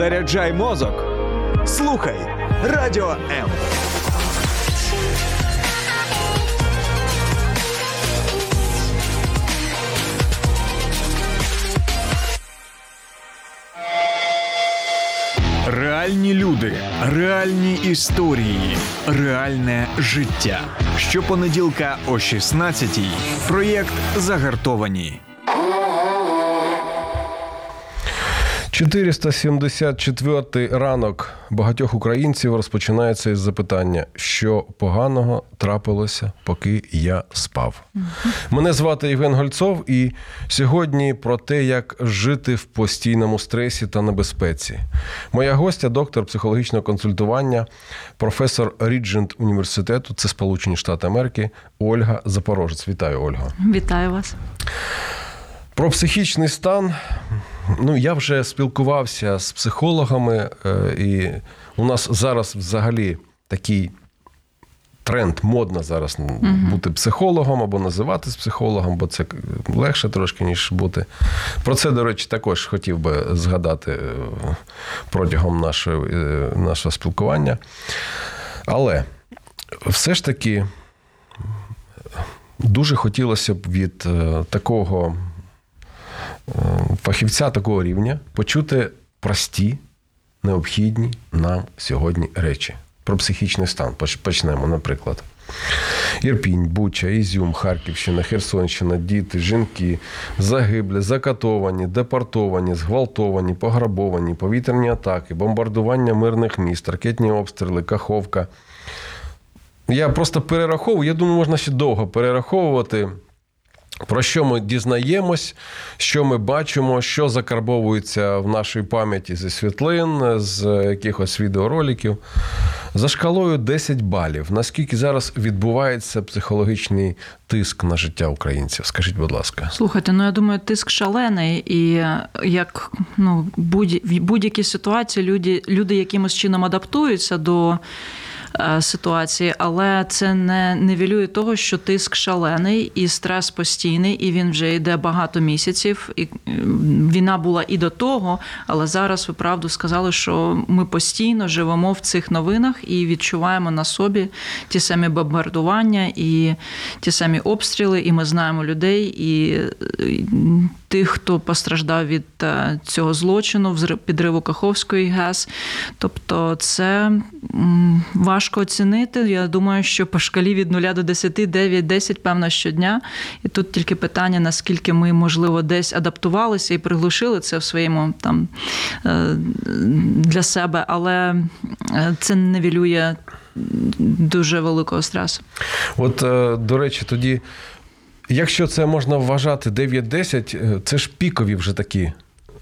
Заряджай мозок. Слухай Радіо М. Реальні люди, реальні історії, реальне життя. Щопонеділка о 16-й. Проєкт «Загартовані». 474-й ранок багатьох українців розпочинається із запитання, що поганого трапилося, поки я спав. Мене звати Євген Гольцов, і сьогодні про те, як жити в постійному стресі та небезпеці. Моя гостя – доктор психологічного консультування, професор Ріджент університету, це Сполучені Штати Америки, Ольга Запорожець. Вітаю, Ольга. Вітаю вас. Про психічний стан. Я вже спілкувався з психологами, і у нас зараз взагалі такий тренд, модно зараз бути психологом або називатись психологом, бо це легше трошки, ніж бути. Про це, до речі, також хотів би згадати протягом нашого спілкування. Але все ж таки дуже хотілося б від такого фахівця такого рівня почути прості, необхідні нам сьогодні речі. Про психічний стан почнемо, наприклад. Ірпінь, Буча, Ізюм, Харківщина, Херсонщина, діти, жінки, загиблі, закатовані, депортовані, зґвалтовані, пограбовані, повітряні атаки, бомбардування мирних міст, ракетні обстріли, Каховка. Я просто перераховую, я думаю, можна ще довго перераховувати. Про що ми дізнаємось, що ми бачимо, що закарбовується в нашій пам'яті зі світлин, з якихось відеороликів. За шкалою 10 балів, наскільки зараз відбувається психологічний тиск на життя українців? Скажіть, будь ласка. Слухайте, я думаю, тиск шалений. І як в будь-якій ситуації люди якимось чином адаптуються до ситуації, але це не нівелює того, що тиск шалений і стрес постійний, і він вже йде багато місяців. І війна була і до того, але зараз ви правду сказали, що ми постійно живемо в цих новинах і відчуваємо на собі ті самі бомбардування і ті самі обстріли, і ми знаємо людей, і тих, хто постраждав від цього злочину, підриву Каховської ГЕС. Тобто це важко оцінити. Я думаю, що по шкалі від 0 до 10, 9, 10, певно, щодня. І тут тільки питання, наскільки ми, можливо, десь адаптувалися і приглушили це в своєму для себе. Але це нівелює дуже великого стресу. От, до речі, тоді, якщо це можна вважати 9-10, це ж пікові вже такі.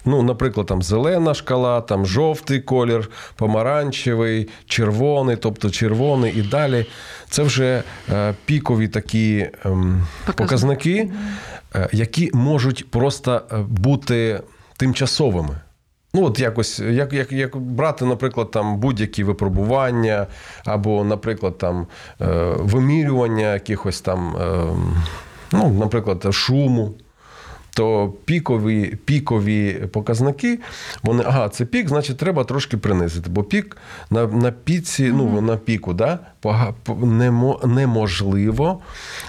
Наприклад, зелена шкала, жовтий колір, помаранчевий, червоний, тобто червоний і далі. Це вже пікові такі показники, які можуть просто бути тимчасовими. Як брати, наприклад, будь-які випробування або, наприклад, вимірювання якихось наприклад, шуму, то пікові показники, вони, це пік, значить, треба трошки принизити, бо пік на піку, неможливо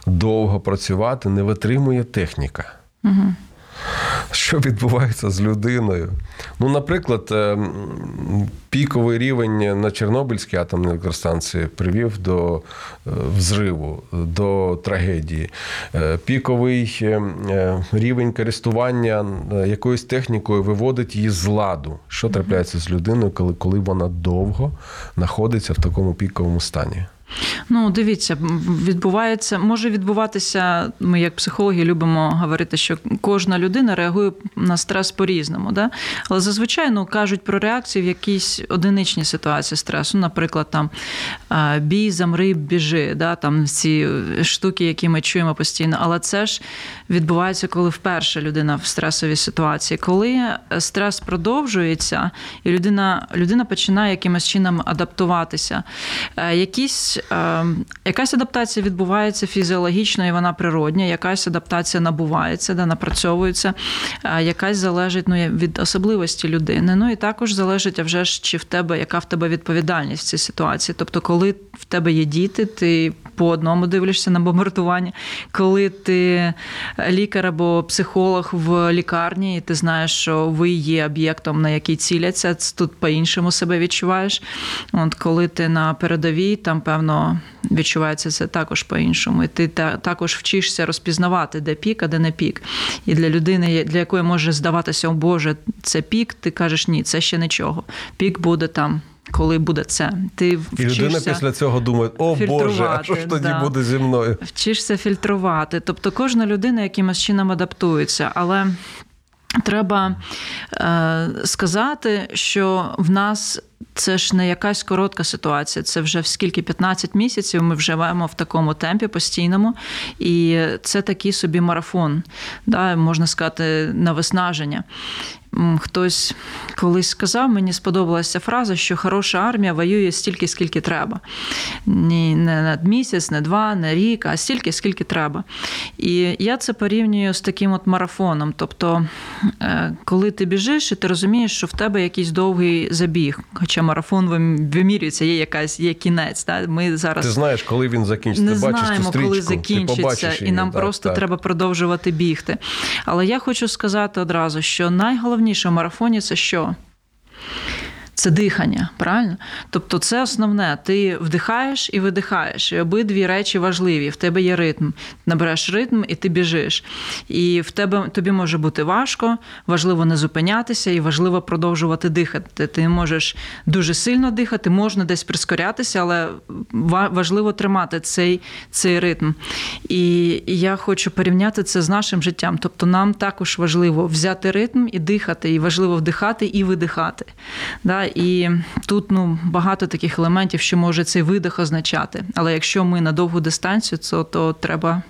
довго працювати, не витримує техніка. Угу. Що відбувається з людиною? Наприклад, піковий рівень на Чорнобильській атомній електростанції привів до взриву, до трагедії. Піковий рівень користування якоюсь технікою виводить її з ладу. Що трапляється з людиною, коли вона довго знаходиться в такому піковому стані? Дивіться, може відбуватися, ми як психологи любимо говорити, що кожна людина реагує на стрес по-різному, да? Але зазвичай, кажуть про реакції в якійсь одиничній ситуації стресу, наприклад, бій, замри, біжи, да? Ці штуки, які ми чуємо постійно, але це ж відбувається, коли вперше людина в стресовій ситуації, коли стрес продовжується і людина починає якимось чином адаптуватися. Якісь Дивись, якась адаптація відбувається фізіологічно, і вона природня, якась адаптація набувається, да, напрацьовується, якась залежить від особливості людини. Ну і також залежить, а вже ж, чи в тебе, яка в тебе відповідальність в цій ситуації. Тобто, коли в тебе є діти, ти по одному дивишся на бомбардування. Коли ти лікар або психолог в лікарні, і ти знаєш, що ви є об'єктом, на який ціляться, тут по-іншому себе відчуваєш. От коли ти на передовій, там, певно, відчувається це також по-іншому. І ти також вчишся розпізнавати, де пік, а де не пік. І для людини, для якої може здаватися, о Боже, це пік, ти кажеш, ні, це ще нічого. Пік буде там, коли буде це. Ти вчишся. І людина після цього думає, о Боже, а що ж тоді буде зі мною? Вчишся фільтрувати. Тобто кожна людина якимось чином адаптується, але треба сказати, що в нас це ж не якась коротка ситуація, це вже в скільки 15 місяців ми вживаємо в такому темпі постійному, і це такий собі марафон, да, можна сказати, на виснаження. Хтось колись сказав, мені сподобалася фраза, що хороша армія воює стільки, скільки треба. Ні, не місяць, не два, не рік, а стільки, скільки треба. І я це порівнюю з таким от марафоном. Тобто, коли ти біжиш, і ти розумієш, що в тебе якийсь довгий забіг, хоча марафон вимірюється, є кінець. Да? Ми зараз ти знаєш, коли він закінчиться, ти бачиш цю стрічку, коли закінчиться, і нам просто треба продовжувати бігти. Але я хочу сказати одразу, що найголовніше в марафоні – це що? Це дихання, правильно? Тобто це основне. Ти вдихаєш і видихаєш. І обидві речі важливі. В тебе є ритм. Набереш ритм і ти біжиш. І в тебе, тобі може бути важко, важливо не зупинятися і важливо продовжувати дихати. Ти можеш дуже сильно дихати, можна десь прискорятися, але важливо тримати цей ритм. І я хочу порівняти це з нашим життям. Тобто нам також важливо взяти ритм і дихати. І важливо вдихати і видихати. Да? І тут багато таких елементів, що може цей видих означати. Але якщо ми на довгу дистанцію, то треба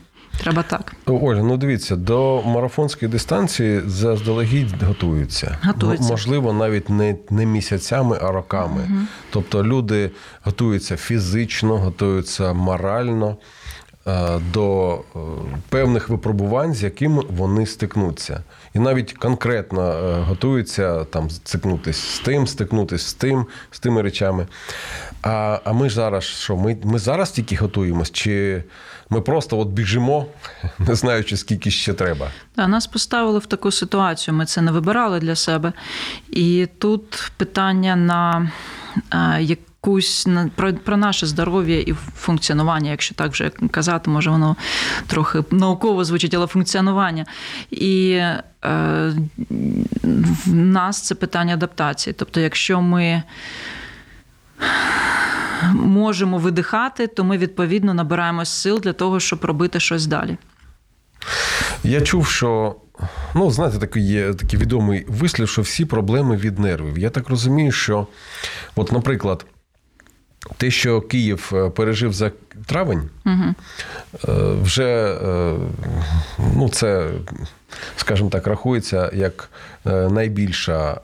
так. Оля, дивіться, до марафонської дистанції заздалегідь готуються. Можливо, навіть не місяцями, а роками. Угу. Тобто люди готуються фізично, готуються морально до певних випробувань, з якими вони стикнуться. І навіть конкретно готуються там стикнутися з тим, з тими речами. А ми зараз що? Ми зараз тільки готуємось? Чи ми просто біжимо, не знаючи, скільки ще треба? Да, нас поставили в таку ситуацію, ми це не вибирали для себе. І тут питання на про наше здоров'я і функціонування, якщо так вже казати, може воно трохи науково звучить, але функціонування. І в нас це питання адаптації. Тобто, якщо ми можемо видихати, то ми, відповідно, набираємо сил для того, щоб робити щось далі. Я чув, що знаєте, такий відомий вислів, що всі проблеми від нервів. Я так розумію, що, наприклад, те, що Київ пережив за травень, угу, вже, це, скажімо так, рахується як найбільша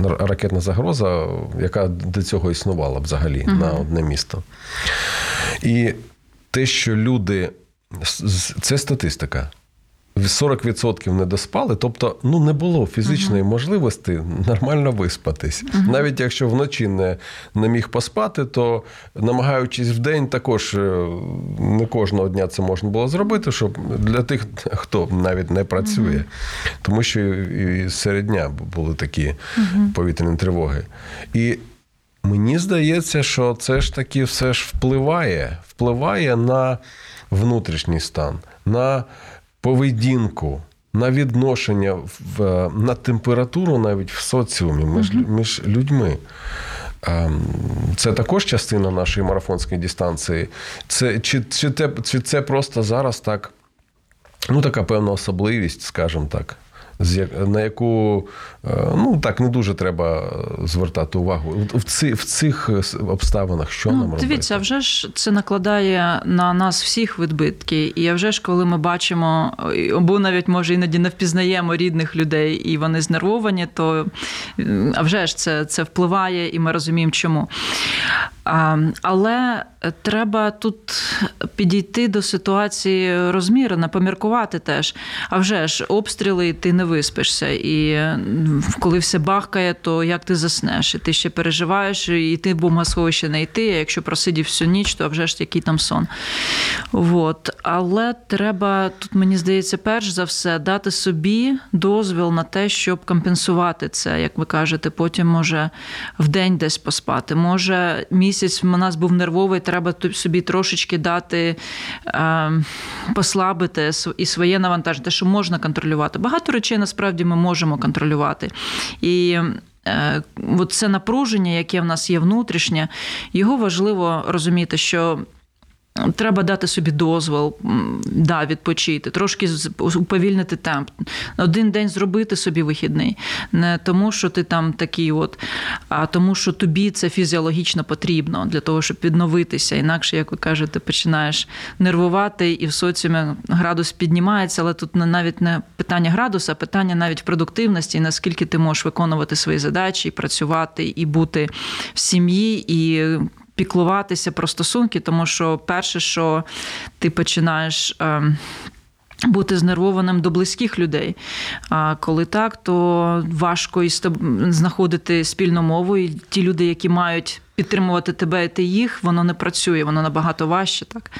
ракетна загроза, яка до цього існувала взагалі, угу, на одне місто. І те, що люди... Це статистика. 40% не доспали, тобто, не було фізичної можливості нормально виспатись. Uh-huh. Навіть якщо вночі не міг поспати, то намагаючись вдень, також не кожного дня це можна було зробити, щоб для тих, хто навіть не працює. Uh-huh. Тому що і серед дня були такі повітряні тривоги. І мені здається, що це ж таки все ж впливає на внутрішній стан, на поведінку, на відношення, на температуру навіть в соціумі між людьми. Це також частина нашої марафонської дистанції. Чи це просто зараз так, така певна особливість, скажімо так, на яку так не дуже треба звертати увагу. В цих обставинах що нам робити? Дивіться, вже ж це накладає на нас всіх відбитки. І вже ж, коли ми бачимо, або навіть, може, іноді не впізнаємо рідних людей, і вони знервовані, то вже ж це впливає, і ми розуміємо, чому. Але треба тут підійти до ситуації розмірено, поміркувати теж. А вже ж, обстріли, ти не виспишся. І коли все бахкає, то як ти заснеш? І ти ще переживаєш, і йти в бомбосховище не йти, а якщо просидів всю ніч, то вже ж який там сон. От. Але треба, тут мені здається, перш за все, дати собі дозвіл на те, щоб компенсувати це, як ви кажете, потім може вдень десь поспати, може місяць у нас був нервовий, треба собі трошечки дати, послабити і своє навантаження, те, що можна контролювати. Багато речей, насправді, ми можемо контролювати. І от це напруження, яке в нас є внутрішнє, його важливо розуміти, що треба дати собі дозвіл, да, відпочити, трошки уповільнити темп. Один день зробити собі вихідний. Не тому, що ти там такий от, а тому, що тобі це фізіологічно потрібно для того, щоб відновитися. Інакше, як ви кажете, починаєш нервувати і в соціумі градус піднімається, але тут навіть не питання градуса, а питання навіть в продуктивності, наскільки ти можеш виконувати свої задачі, і працювати, і бути в сім'ї, і піклуватися про стосунки, тому що перше, що ти починаєш бути знервованим до близьких людей. А коли так, то важко і знаходити спільну мову, і ті люди, які мають підтримувати тебе і ти їх, воно не працює, воно набагато важче, так?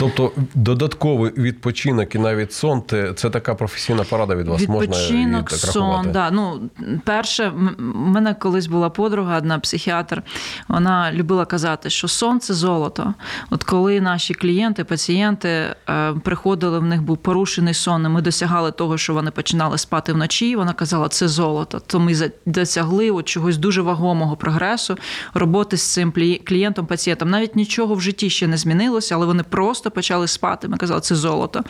Тобто додатковий відпочинок і навіть сон, це така професійна порада від вас, можна так сон, рахувати? Да. Ну, перше, в мене колись була подруга, одна психіатр, вона любила казати, що сон – це золото. От коли наші клієнти, пацієнти приходили, в них був порушений сон, і ми досягали того, що вони починали спати вночі, вона казала, це золото. То ми досягли от чогось дуже вагомого прогресу, роботи з цим клієнтом, пацієнтом. Навіть нічого в житті ще не змінилося, але вони просто почали спати. Ми казали, це золото.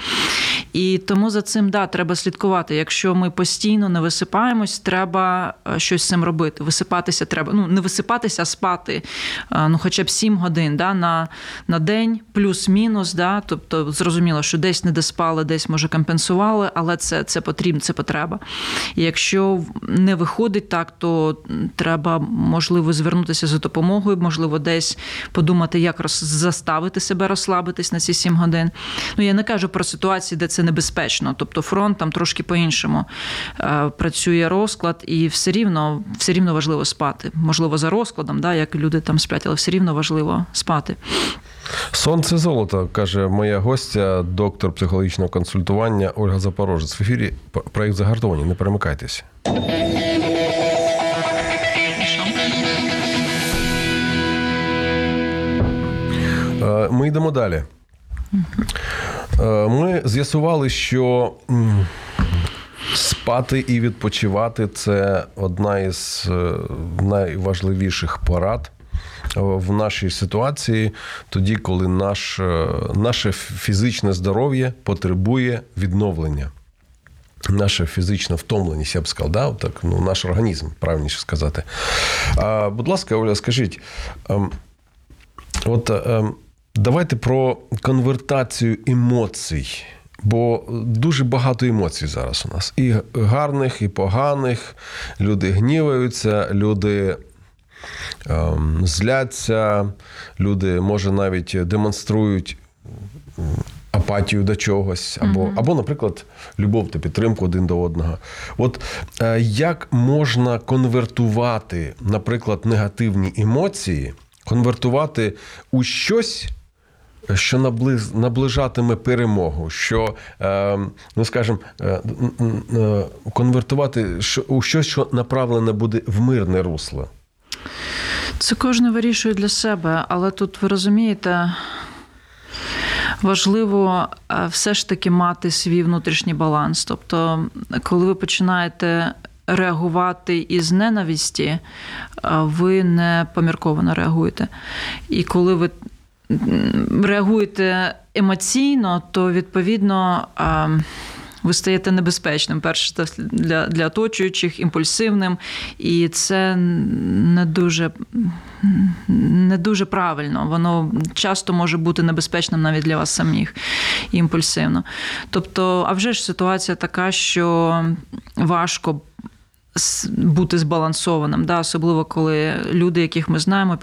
І тому за цим, да, треба слідкувати. Якщо ми постійно не висипаємось, треба щось з цим робити. Висипатися треба. Ну, не висипатися, а спати. Ну, хоча б 7 годин, да, на день, плюс-мінус. Да, тобто, зрозуміло, що десь не доспали, десь, може, компенсували, але це потрібно, це потреба. І якщо не виходить так, то треба, можливо, звернутися за допомогою, можливо, десь подумати, як заставити себе розслабитись на ці 7 годин. Ну, я не кажу про ситуації, де це небезпечно. Тобто фронт там трошки по-іншому працює розклад, і все рівно важливо спати. Можливо, за розкладом, да, як люди там сплять, але все рівно важливо спати. Сон – це золото, каже моя гостя, доктор психологічного консультування Ольга Запорожець. В ефірі проєкт «Загартовані». Не перемикайтесь. Ми йдемо далі. Ми з'ясували, що спати і відпочивати – це одна із найважливіших порад в нашій ситуації, тоді, коли наше фізичне здоров'я потребує відновлення. Наша фізична втомленість, я б сказав, да? Так, ну, наш організм, правильніше сказати. Будь ласка, Оля, скажіть, от давайте про конвертацію емоцій, бо дуже багато емоцій зараз у нас. І гарних, і поганих. Люди гніваються, люди зляться, люди, може, навіть демонструють апатію до чогось, або, наприклад, любов та підтримку один до одного. От як можна конвертувати, наприклад, негативні емоції, конвертувати у щось, що наближатиме перемогу, що, ну, скажімо, конвертувати у щось, що направлене буде в мирне русло? Це кожен вирішує для себе, але тут, ви розумієте, важливо все ж таки мати свій внутрішній баланс. Тобто, коли ви починаєте реагувати із ненависті, ви непомірковано реагуєте. І коли ви реагуєте емоційно, то, відповідно, ви стаєте небезпечним, перше, для оточуючих, імпульсивним, і це не дуже правильно. Воно часто може бути небезпечним навіть для вас самих, імпульсивно. Тобто, а вже ж ситуація така, що важко бути збалансованим, да, особливо коли люди, яких ми знаємо,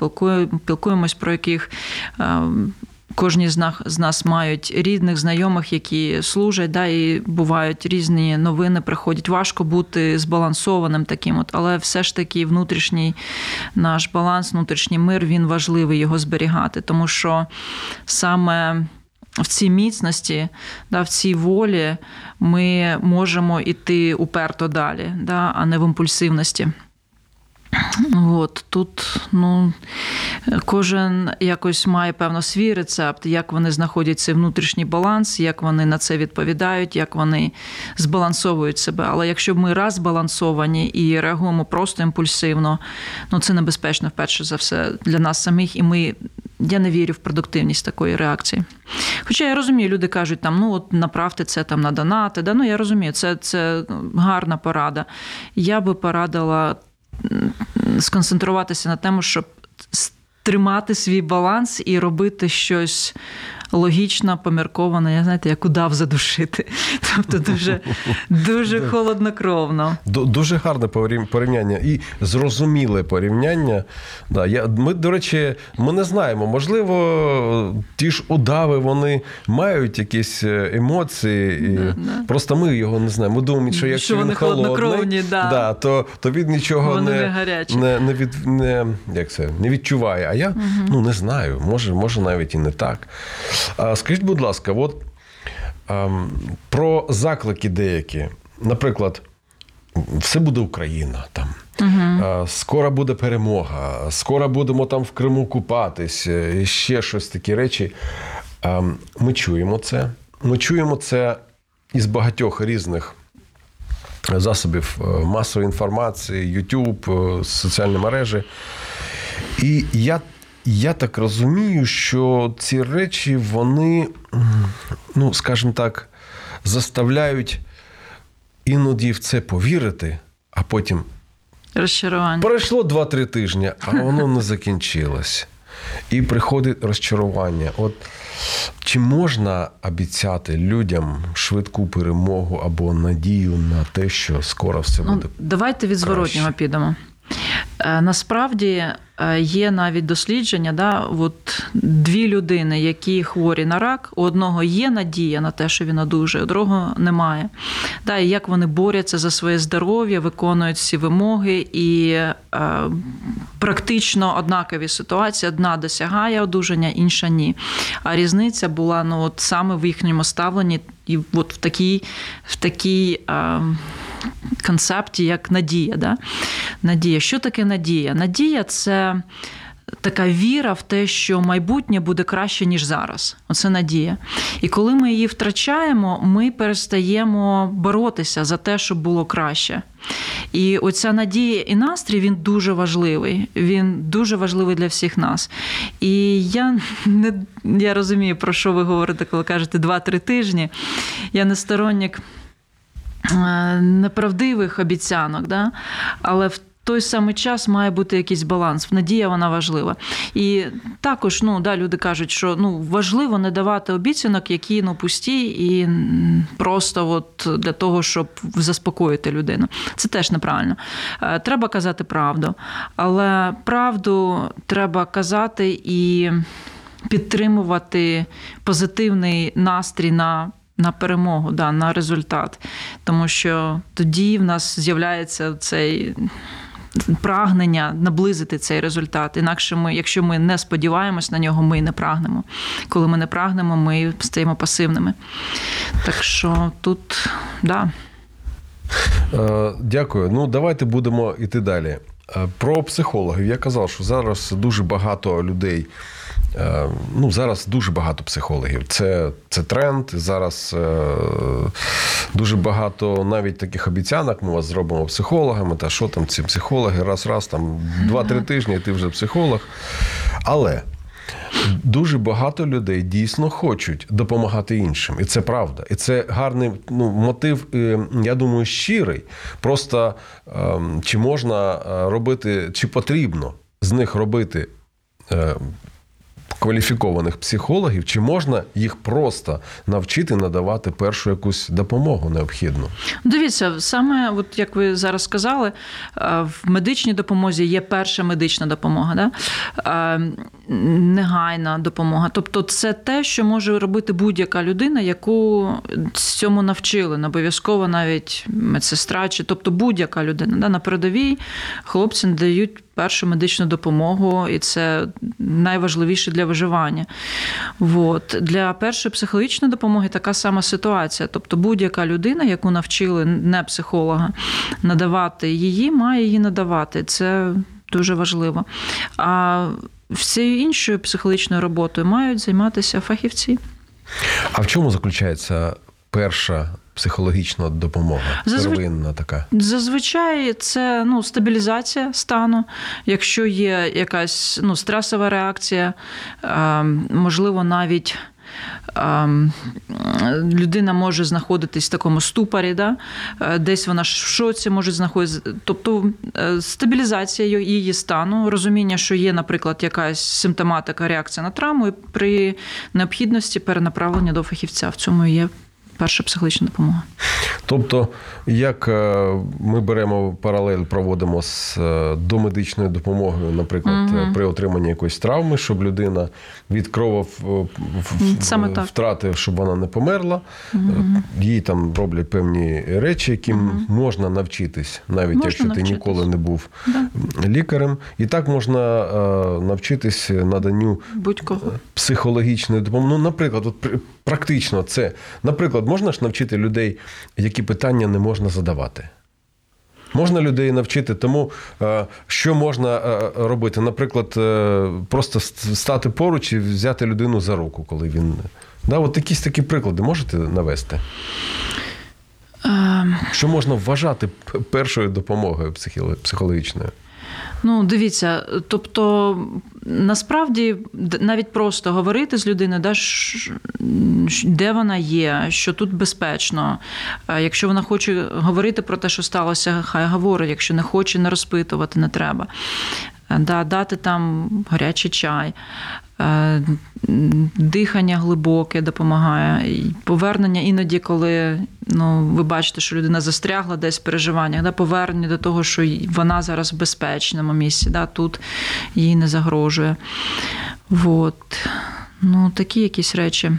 пілкуємось, про яких кожні з нас мають рідних, знайомих, які служать, да, і бувають різні новини, приходять. Важко бути збалансованим таким, от, але все ж таки внутрішній наш баланс, внутрішній мир, він важливий його зберігати, тому що саме в цій міцності, да, в цій волі ми можемо йти уперто далі, да, а не в імпульсивності. От, тут кожен якось має, певно, свій рецепт, як вони знаходять цей внутрішній баланс, як вони на це відповідають, як вони збалансовують себе. Але якщо ми раз збалансовані і реагуємо просто імпульсивно, це небезпечно, вперше за все, для нас самих, і я не вірю в продуктивність такої реакції. Хоча я розумію, люди кажуть, направте це на донати, да? Я розумію, це гарна порада. Я би порадила сконцентруватися на тому, щоб тримати свій баланс і робити щось логічно, помірковане, як удав задушити. Тобто дуже, дуже холоднокровно. Дуже гарне порівняння і зрозуміле порівняння. Ми, до речі, не знаємо, можливо, ті ж удави, вони мають якісь емоції, просто ми його не знаємо. Ми думаємо, що якщо він холодний, то він нічого не відчуває. А я не знаю, може навіть і не так. Скажіть, будь ласка, про заклики деякі. Наприклад, все буде Україна там. Угу. Скоро буде перемога, скоро будемо там в Криму купатись, і ще щось такі речі. Ми чуємо це. Ми чуємо це із багатьох різних засобів масової інформації, YouTube, соціальні мережі. І я так розумію, що ці речі, вони, скажімо так, заставляють іноді в це повірити, а потім розчарування. Пройшло 2-3 тижні, а воно не закінчилось. І приходить розчарування. Чи можна обіцяти людям швидку перемогу або надію на те, що скоро все буде краще? Давайте від зворотнього підемо. Насправді є навіть дослідження, дві людини, які хворі на рак, у одного є надія на те, що він одужає, у другого немає. І як вони борються за своє здоров'я, виконують всі вимоги, і практично однакові ситуації. Одна досягає одужання, інша ні. А різниця була саме в їхньому ставленні і в такій концепті, як надія. Да? Надія. Що таке надія? Надія – це така віра в те, що майбутнє буде краще, ніж зараз. Оце надія. І коли ми її втрачаємо, ми перестаємо боротися за те, щоб було краще. І оця надія і настрій, він дуже важливий. Він дуже важливий для всіх нас. І я розумію, про що ви говорите, коли кажете 2-3 тижні. Я не сторонник неправдивих обіцянок, да? Але в той самий час має бути якийсь баланс. Надія, вона важлива. І також, люди кажуть, що важливо не давати обіцянок, які пусті і просто для того, щоб заспокоїти людину. Це теж неправильно. Треба казати правду. Але правду треба казати і підтримувати позитивний настрій на перемогу, на результат. Тому що тоді в нас з'являється цей прагнення наблизити цей результат. Інакше якщо ми не сподіваємось на нього, ми не прагнемо. Коли ми не прагнемо, ми стаємо пасивними. Так що тут, да. Дякую. Давайте будемо йти далі. Про психологів. Я казав, що зараз дуже багато людей, зараз дуже багато психологів. Це тренд. Зараз дуже багато навіть таких обіцянок. Ми вас зробимо психологами. Та що там ці психологи? Раз, там 2-3 тижні, і ти вже психолог. Але дуже багато людей дійсно хочуть допомагати іншим. І це правда. І це гарний мотив, я думаю, щирий. Просто чи можна робити, чи потрібно з них робити кваліфікованих психологів, чи можна їх просто навчити надавати першу якусь допомогу необхідну? Дивіться, саме, от як ви зараз сказали, в медичній допомозі є перша медична допомога, да? Негайна допомога. Тобто це те, що може робити будь-яка людина, яку цьому навчили, не обов'язково навіть медсестра, чи тобто будь-яка людина. Да? На передовій хлопці надають першу медичну допомогу, і це найважливіше для виживання. От. Для першої психологічної допомоги така сама ситуація. Тобто будь-яка людина, яку навчили не психолога надавати її, має її надавати. Це дуже важливо. А всією іншою психологічною роботою мають займатися фахівці. А в чому заключається перша психологічна допомога, первинна така? Зазвичай це стабілізація стану. Якщо є якась стресова реакція, можливо, навіть людина може знаходитись в такому ступорі, да? Десь вона в шоці може знаходитися. Тобто стабілізація її стану, розуміння, що є, наприклад, якась симптоматика, реакція на травму, і при необхідності перенаправлення до фахівця. В цьому є перша психологічна допомога. Тобто, як ми беремо паралель, проводимо з домедичною допомогою, наприклад, при отриманні якоїсь травми, щоб людина від крововтрати, щоб вона не померла, їй там роблять певні речі, яким можна навчитись, навіть можна якщо навчитись. Ти ніколи не був лікарем. І так можна навчитись наданню психологічної допомоги. Наприклад, от практично це, наприклад, можна ж навчити людей, які питання не можна задавати? Можна людей навчити тому, що можна робити? Наприклад, просто стати поруч і взяти людину за руку, коли він... Да, от якісь такі приклади можете навести? Що можна вважати першою допомогою психологічною? Дивіться, тобто, насправді, навіть просто говорити з людиною, де вона є, що тут безпечно. Якщо вона хоче говорити про те, що сталося, хай говорить. Якщо не хоче, не розпитувати, не треба. Дати там гарячий чай. Дихання глибоке допомагає. Повернення іноді, коли ви бачите, що людина застрягла десь в переживаннях, повернення до того, що вона зараз в безпечному місці, тут їй не загрожує. От. Такі якісь речі.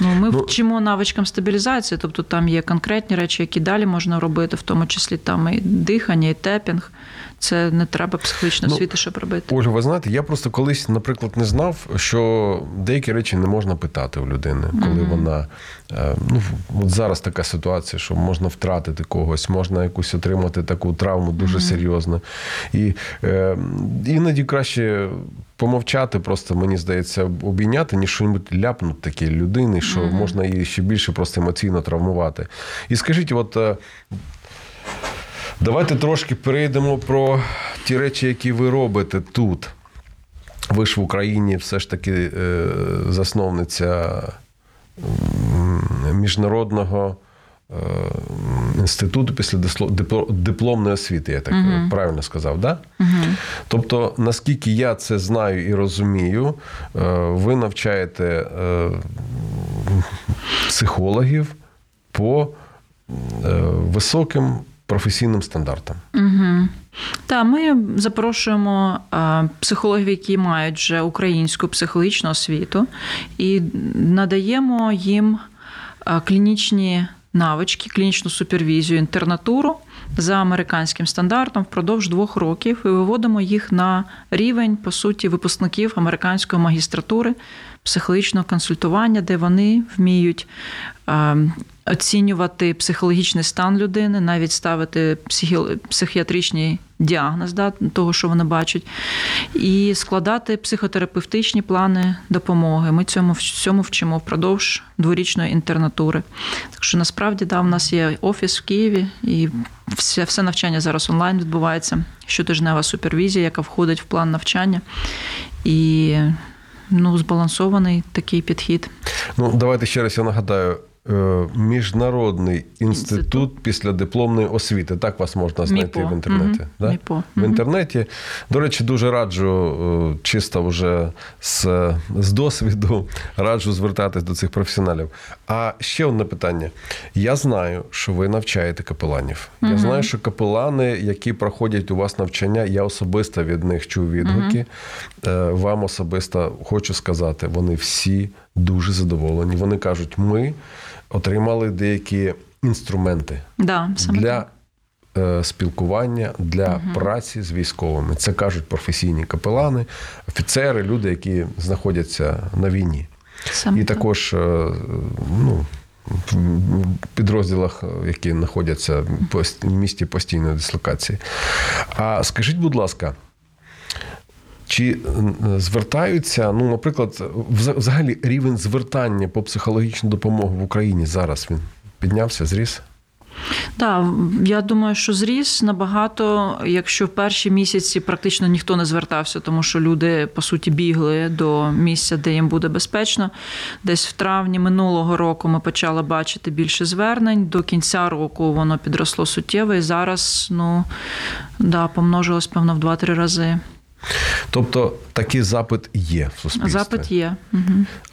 Ми вчимо навичкам стабілізації, тобто там є конкретні речі, які далі можна робити, в тому числі там і дихання, і тепінг. Це не треба психологічної освіти, щоб робити. Ольга, ви знаєте, я просто колись, наприклад, не знав, що деякі речі не можна питати у людини, коли вона... от зараз така ситуація, що можна втратити когось, можна якусь отримати таку травму дуже серйозну. І іноді краще помовчати, просто, мені здається, обійняти, ніж щось ляпнути такій людині, що можна її ще більше просто емоційно травмувати. І скажіть, давайте трошки перейдемо про ті речі, які ви робите тут. Ви ж в Україні все ж таки засновниця Міжнародного інституту післядипломної освіти, я так правильно сказав, да? Тобто, наскільки я це знаю і розумію, ви навчаєте психологів по високим професійним стандартам. Так, ми запрошуємо психологів, які мають вже українську психологічну освіту, і надаємо їм клінічні навички, клінічну супервізію, інтернатуру за американським стандартом впродовж 2 років, і виводимо їх на рівень, по суті, випускників американської магістратури психологічного консультування, де вони вміють оцінювати психологічний стан людини, навіть ставити психіатричний діагноз, того, що вони бачать, і складати психотерапевтичні плани допомоги. Ми цьому вчимо впродовж 2-річної інтернатури. Так що, насправді, у нас є офіс в Києві, і все навчання зараз онлайн відбувається. Щотижнева супервізія, яка входить в план навчання. І збалансований такий підхід. Давайте ще раз я нагадаю. Міжнародний інститут післядипломної освіти. Так вас можна знайти в інтернеті. Mm-hmm. Да? Mm-hmm. В інтернеті. До речі, дуже раджу, чисто вже з досвіду, раджу звертатись до цих професіоналів. А ще одне питання. Я знаю, що ви навчаєте капеланів. Mm-hmm. Я знаю, що капелани, які проходять у вас навчання, я особисто від них чув відгуки. Mm-hmm. Вам особисто хочу сказати, вони всі дуже задоволені. Вони кажуть, ми отримали деякі інструменти для спілкування, для праці з військовими. Це кажуть професійні капелани, офіцери, люди, які знаходяться на війні. Саме і також в підрозділах, які знаходяться в місті постійної дислокації. А скажіть, будь ласка, чи звертаються, наприклад, взагалі рівень звертання по психологічну допомогу в Україні зараз він піднявся, зріс? Так, я думаю, що зріс набагато, якщо в перші місяці практично ніхто не звертався, тому що люди, по суті, бігли до місця, де їм буде безпечно. Десь в травні минулого року ми почали бачити більше звернень, до кінця року воно підросло суттєво і зараз, помножилось, певно, в 2-3 рази. Тобто такий запит є в суспільстві? Запит є. Угу.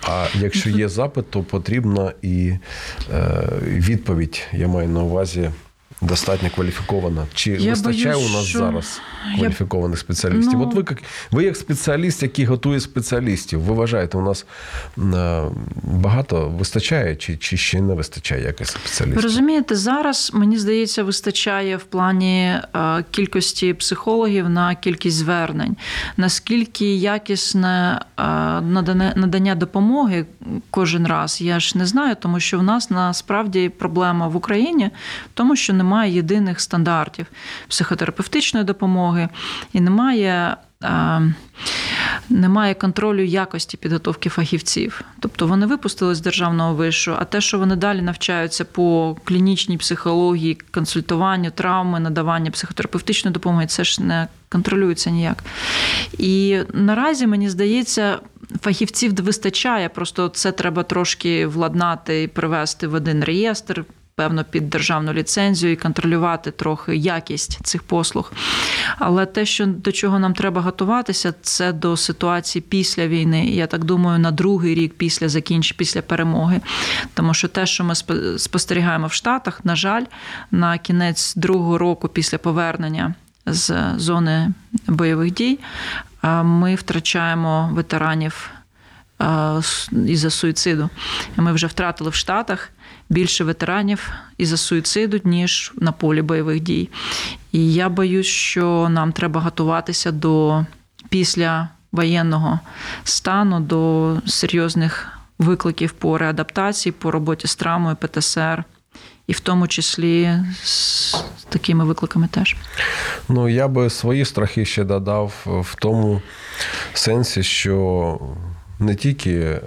А якщо є запит, то потрібна і відповідь, я маю на увазі, достатньо кваліфікована. Чи вистачає у нас зараз кваліфікованих спеціалістів? От ви як спеціаліст, який готує спеціалістів, ви вважаєте, у нас багато вистачає чи ще не вистачає якось спеціалістів? Розумієте, зараз, мені здається, вистачає в плані кількості психологів на кількість звернень. Наскільки якісне надання допомоги кожен раз, я ж не знаю, тому що в нас насправді проблема в Україні в тому, що немає єдиних стандартів психотерапевтичної допомоги і немає контролю якості підготовки фахівців. Тобто вони випустили з державного вишу, а те, що вони далі навчаються по клінічній психології, консультуванню, травми, надаванню психотерапевтичної допомоги, це ж не контролюється ніяк. І наразі, мені здається, фахівців вистачає, просто це треба трошки владнати і привести в один реєстр, певно, під державну ліцензію і контролювати трохи якість цих послуг. Але те, до чого нам треба готуватися, це до ситуації після війни. Я так думаю, на другий рік після перемоги. Тому що те, що ми спостерігаємо в Штатах, на жаль, на кінець другого року після повернення з зони бойових дій, ми втрачаємо ветеранів із-за суїциду. Ми вже втратили в Штатах більше ветеранів із-за суїциду, ніж на полі бойових дій. І я боюсь, що нам треба готуватися до післявоєнного стану, до серйозних викликів по реадаптації, по роботі з травмою, ПТСР, і в тому числі з такими викликами теж. Я би свої страхи ще додав в тому сенсі, що не тільки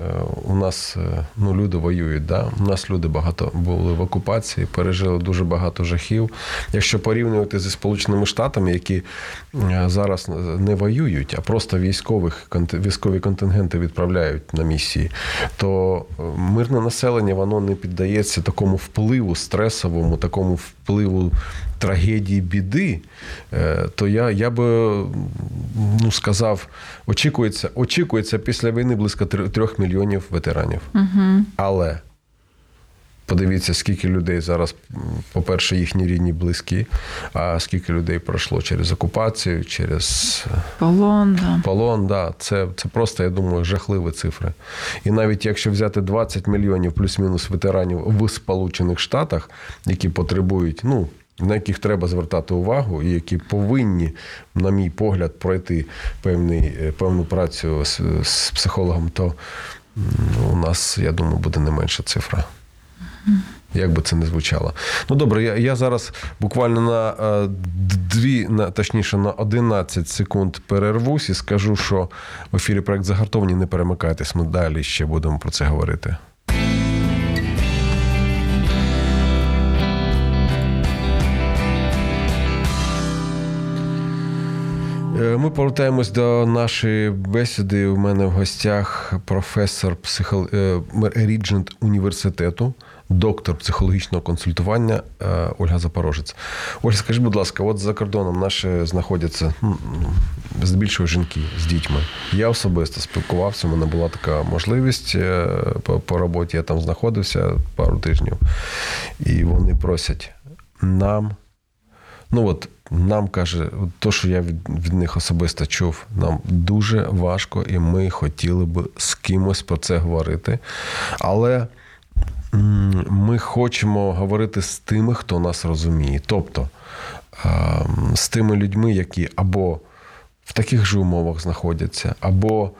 у нас люди воюють, у нас люди багато були в окупації, пережили дуже багато жахів. Якщо порівнювати зі Сполученими Штатами, які зараз не воюють, а просто військові контингенти відправляють на місії, то мирне населення, воно не піддається такому впливу стресовому, такому впливу трагедії, біди, то я би сказав, очікується після війни близько 3 мільйонів ветеранів. Угу. Але подивіться, скільки людей зараз, по-перше, їхні рідні, близькі, а скільки людей пройшло через окупацію, через полон. Це просто, я думаю, жахливі цифри. І навіть якщо взяти 20 мільйонів плюс-мінус ветеранів в Сполучених Штатах, які потребують, на яких треба звертати увагу і які повинні, на мій погляд, пройти певну працю з психологом, то у нас, я думаю, буде не менша цифра. Як би це не звучало. Добре, я зараз буквально на 11 секунд перервусь і скажу, що в ефірі проект «Загартовані», не перемикайтесь, ми далі ще будемо про це говорити. Ми повертаємось до нашої бесіди. У мене в гостях професор Ріджент університету доктор психологічного консультування Ольга Запорожець. Ольга, скажіть, будь ласка, от за кордоном наші знаходяться здебільшого жінки з дітьми. Я особисто спілкувався, у мене була така можливість по роботі, я там знаходився пару тижнів, і вони просять нам, каже, то, що я від них особисто чув, нам дуже важко, і ми хотіли б з кимось про це говорити. Але ми хочемо говорити з тими, хто нас розуміє. Тобто, з тими людьми, які або в таких же умовах знаходяться, або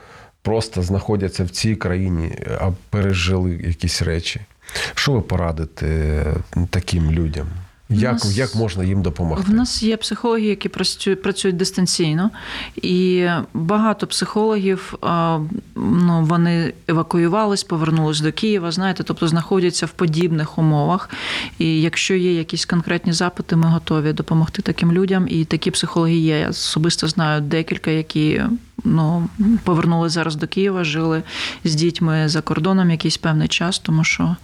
просто знаходяться в цій країні, а пережили якісь речі. Що ви порадите таким людям? Як можна їм допомогти? В нас є психологи, які працюють дистанційно, і багато психологів, вони евакуювались, повернулись до Києва, тобто знаходяться в подібних умовах. І якщо є якісь конкретні запити, ми готові допомогти таким людям. І такі психологи є. Я особисто знаю декілька, які повернули зараз до Києва, жили з дітьми за кордоном якийсь певний час, тому що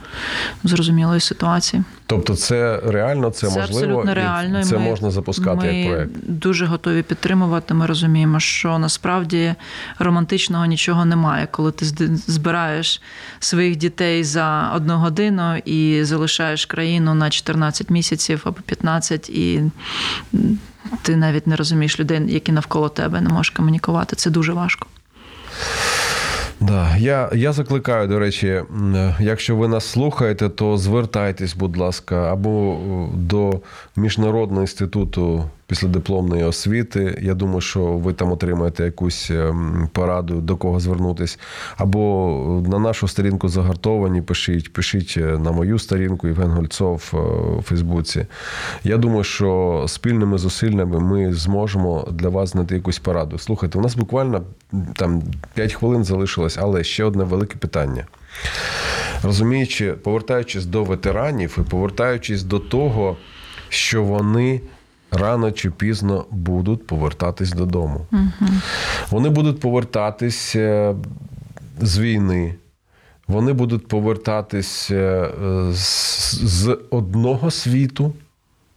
зрозумілої ситуації. Тобто це реально, це можливо, абсолютно реально, це можна запускати як проєкт? Ми дуже готові підтримувати, ми розуміємо, що насправді романтичного нічого немає, коли ти збираєш своїх дітей за 1 годину і залишаєш країну на 14 місяців або 15, і ти навіть не розумієш людей, які навколо тебе, не можеш комунікувати. Це дуже важко. Да. Я закликаю, до речі, якщо ви нас слухаєте, то звертайтесь, будь ласка, або до Міжнародного інституту післядипломної освіти. Я думаю, що ви там отримаєте якусь пораду, до кого звернутись. Або на нашу сторінку «Загартовані» пишіть на мою сторінку «Євген Гольцов» у Фейсбуці. Я думаю, що спільними зусиллями ми зможемо для вас знайти якусь пораду. Слухайте, у нас буквально там 5 хвилин залишилось, але ще одне велике питання. Розуміючи, повертаючись до ветеранів і повертаючись до того, що вони рано чи пізно будуть повертатись додому. Угу. Вони будуть повертатись з війни. Вони будуть повертатись з одного світу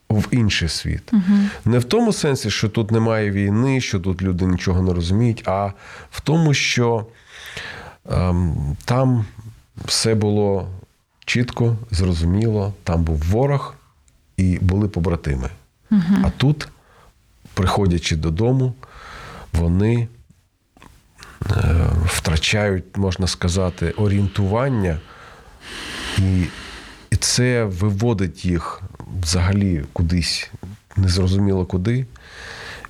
в інший світ. Угу. Не в тому сенсі, що тут немає війни, що тут люди нічого не розуміють, а в тому, що там все було чітко, зрозуміло, там був ворог і були побратими. А тут, приходячи додому, вони втрачають, можна сказати, орієнтування, і це виводить їх взагалі кудись, незрозуміло куди.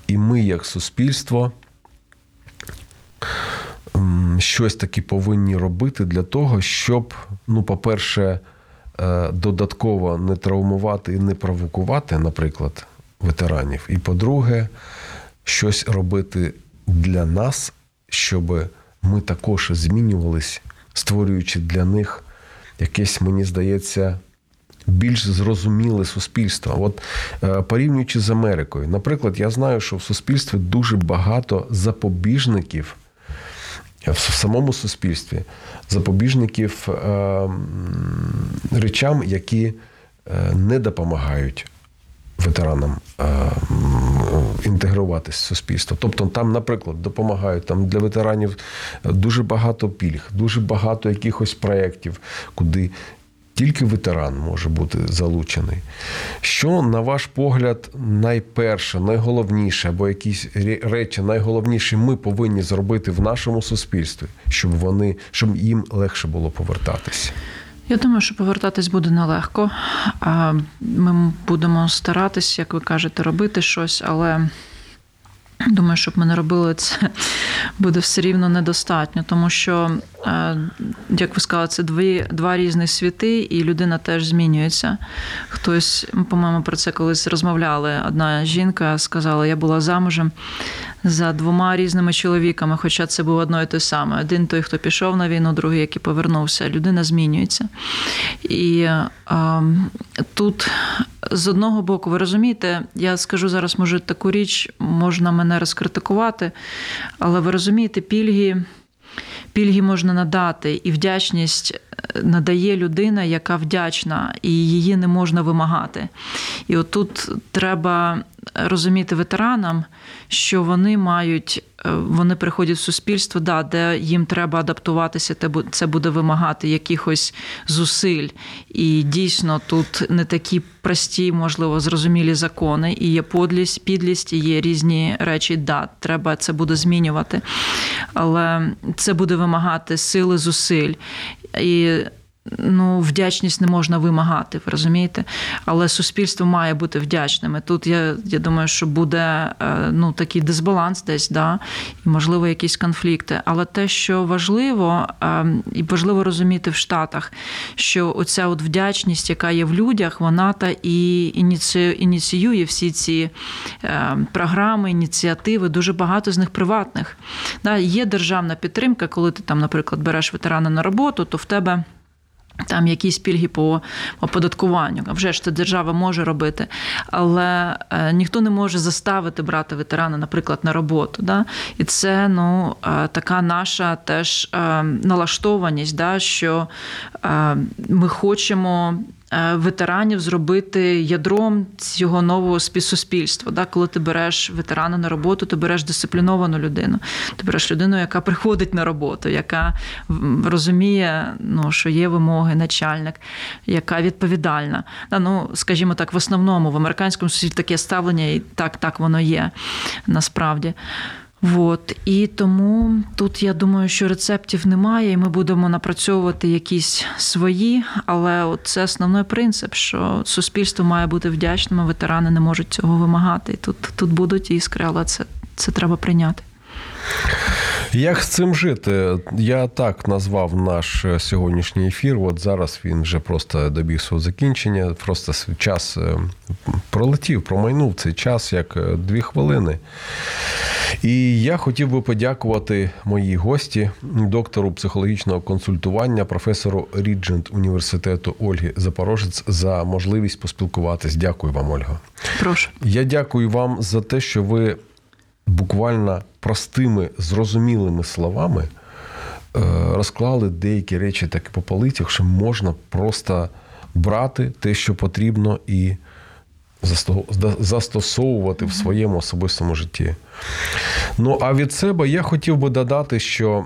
І ми, як суспільство, щось таки повинні робити для того, щоб, по-перше, додатково не травмувати і не провокувати, наприклад, ветеранів. І, по-друге, щось робити для нас, щоб ми також змінювались, створюючи для них якесь, мені здається, більш зрозуміле суспільство. От порівнюючи з Америкою, наприклад, я знаю, що в суспільстві дуже багато запобіжників, в самому суспільстві, запобіжників речам, які не допомагають ветеранам інтегруватися в суспільство. Тобто там, наприклад, допомагають, там для ветеранів дуже багато пільг, дуже багато якихось проєктів, куди тільки ветеран може бути залучений. Що, на ваш погляд, найперше, найголовніше, або якісь речі найголовніші ми повинні зробити в нашому суспільстві, щоб їм легше було повертатись? Я думаю, що повертатись буде нелегко. Ми будемо старатись, як ви кажете, робити щось, але думаю, щоб ми не робили це, буде все рівно недостатньо, тому що, як ви сказали, це два різні світи, і людина теж змінюється. Хтось, по-моєму, про це колись розмовляли. Одна жінка сказала: я була замужем за 2 різними чоловіками, хоча це був одно і те саме. Один той, хто пішов на війну, другий, який повернувся. Людина змінюється. І тут, з одного боку, ви розумієте, я скажу зараз, може, таку річ, можна мене розкритикувати, але ви розумієте, пільги пільги можна надати, і вдячність надає людина, яка вдячна, і її не можна вимагати. І отут треба розуміти ветеранам, що вони приходять в суспільство, де їм треба адаптуватися, це буде вимагати якихось зусиль. І дійсно тут не такі прості, можливо, зрозумілі закони, і є підлість, і є різні речі, треба це буде змінювати. Але це буде вимагати сили, зусиль. І вдячність не можна вимагати, ви розумієте? Але суспільство має бути вдячним. Тут, я думаю, що буде такий дисбаланс десь, і, можливо, якісь конфлікти. Але те, що важливо, і важливо розуміти в Штатах, що оця вдячність, яка є в людях, вона і ініціює всі ці програми, ініціативи, дуже багато з них приватних. Є державна підтримка, коли ти, наприклад, береш ветерана на роботу, то в тебе там якісь пільги по оподаткуванню. А вже ж це держава може робити. Але ніхто не може заставити брати ветерана, наприклад, на роботу. І це така наша теж налаштованість, що ми хочемо ветеранів зробити ядром цього нового суспільства. Коли ти береш ветерана на роботу, ти береш дисципліновану людину. Ти береш людину, яка приходить на роботу, яка розуміє, що є вимоги, начальник, яка відповідальна. Скажімо так, в основному, в американському суспільстві таке ставлення, і так воно є насправді. І тому тут, я думаю, що рецептів немає, і ми будемо напрацьовувати якісь свої, але це основний принцип, що суспільство має бути вдячним, а ветерани не можуть цього вимагати. І тут будуть іскри, але це треба прийняти. Як з цим жити? Я так назвав наш сьогоднішній ефір. От зараз він вже просто добіг свого закінчення. Просто час пролетів, промайнув цей час, як 2 хвилини. І я хотів би подякувати моїй гості, доктору психологічного консультування, професору Ріджент університету Ольги Запорожець, за можливість поспілкуватись. Дякую вам, Ольга. Прошу. Я дякую вам за те, що ви буквально простими, зрозумілими словами розклали деякі речі так по полицях, що можна просто брати те, що потрібно, і застосовувати в своєму особистому житті. А від себе я хотів би додати, що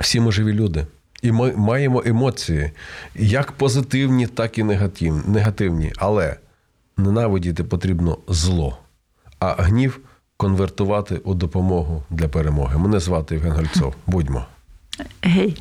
всі ми живі люди. І ми маємо емоції, як позитивні, так і негативні. Але ненавидіти потрібно зло, а гнів – конвертувати у допомогу для перемоги. Мене звати Євген Гальцов. Будьмо. Гей.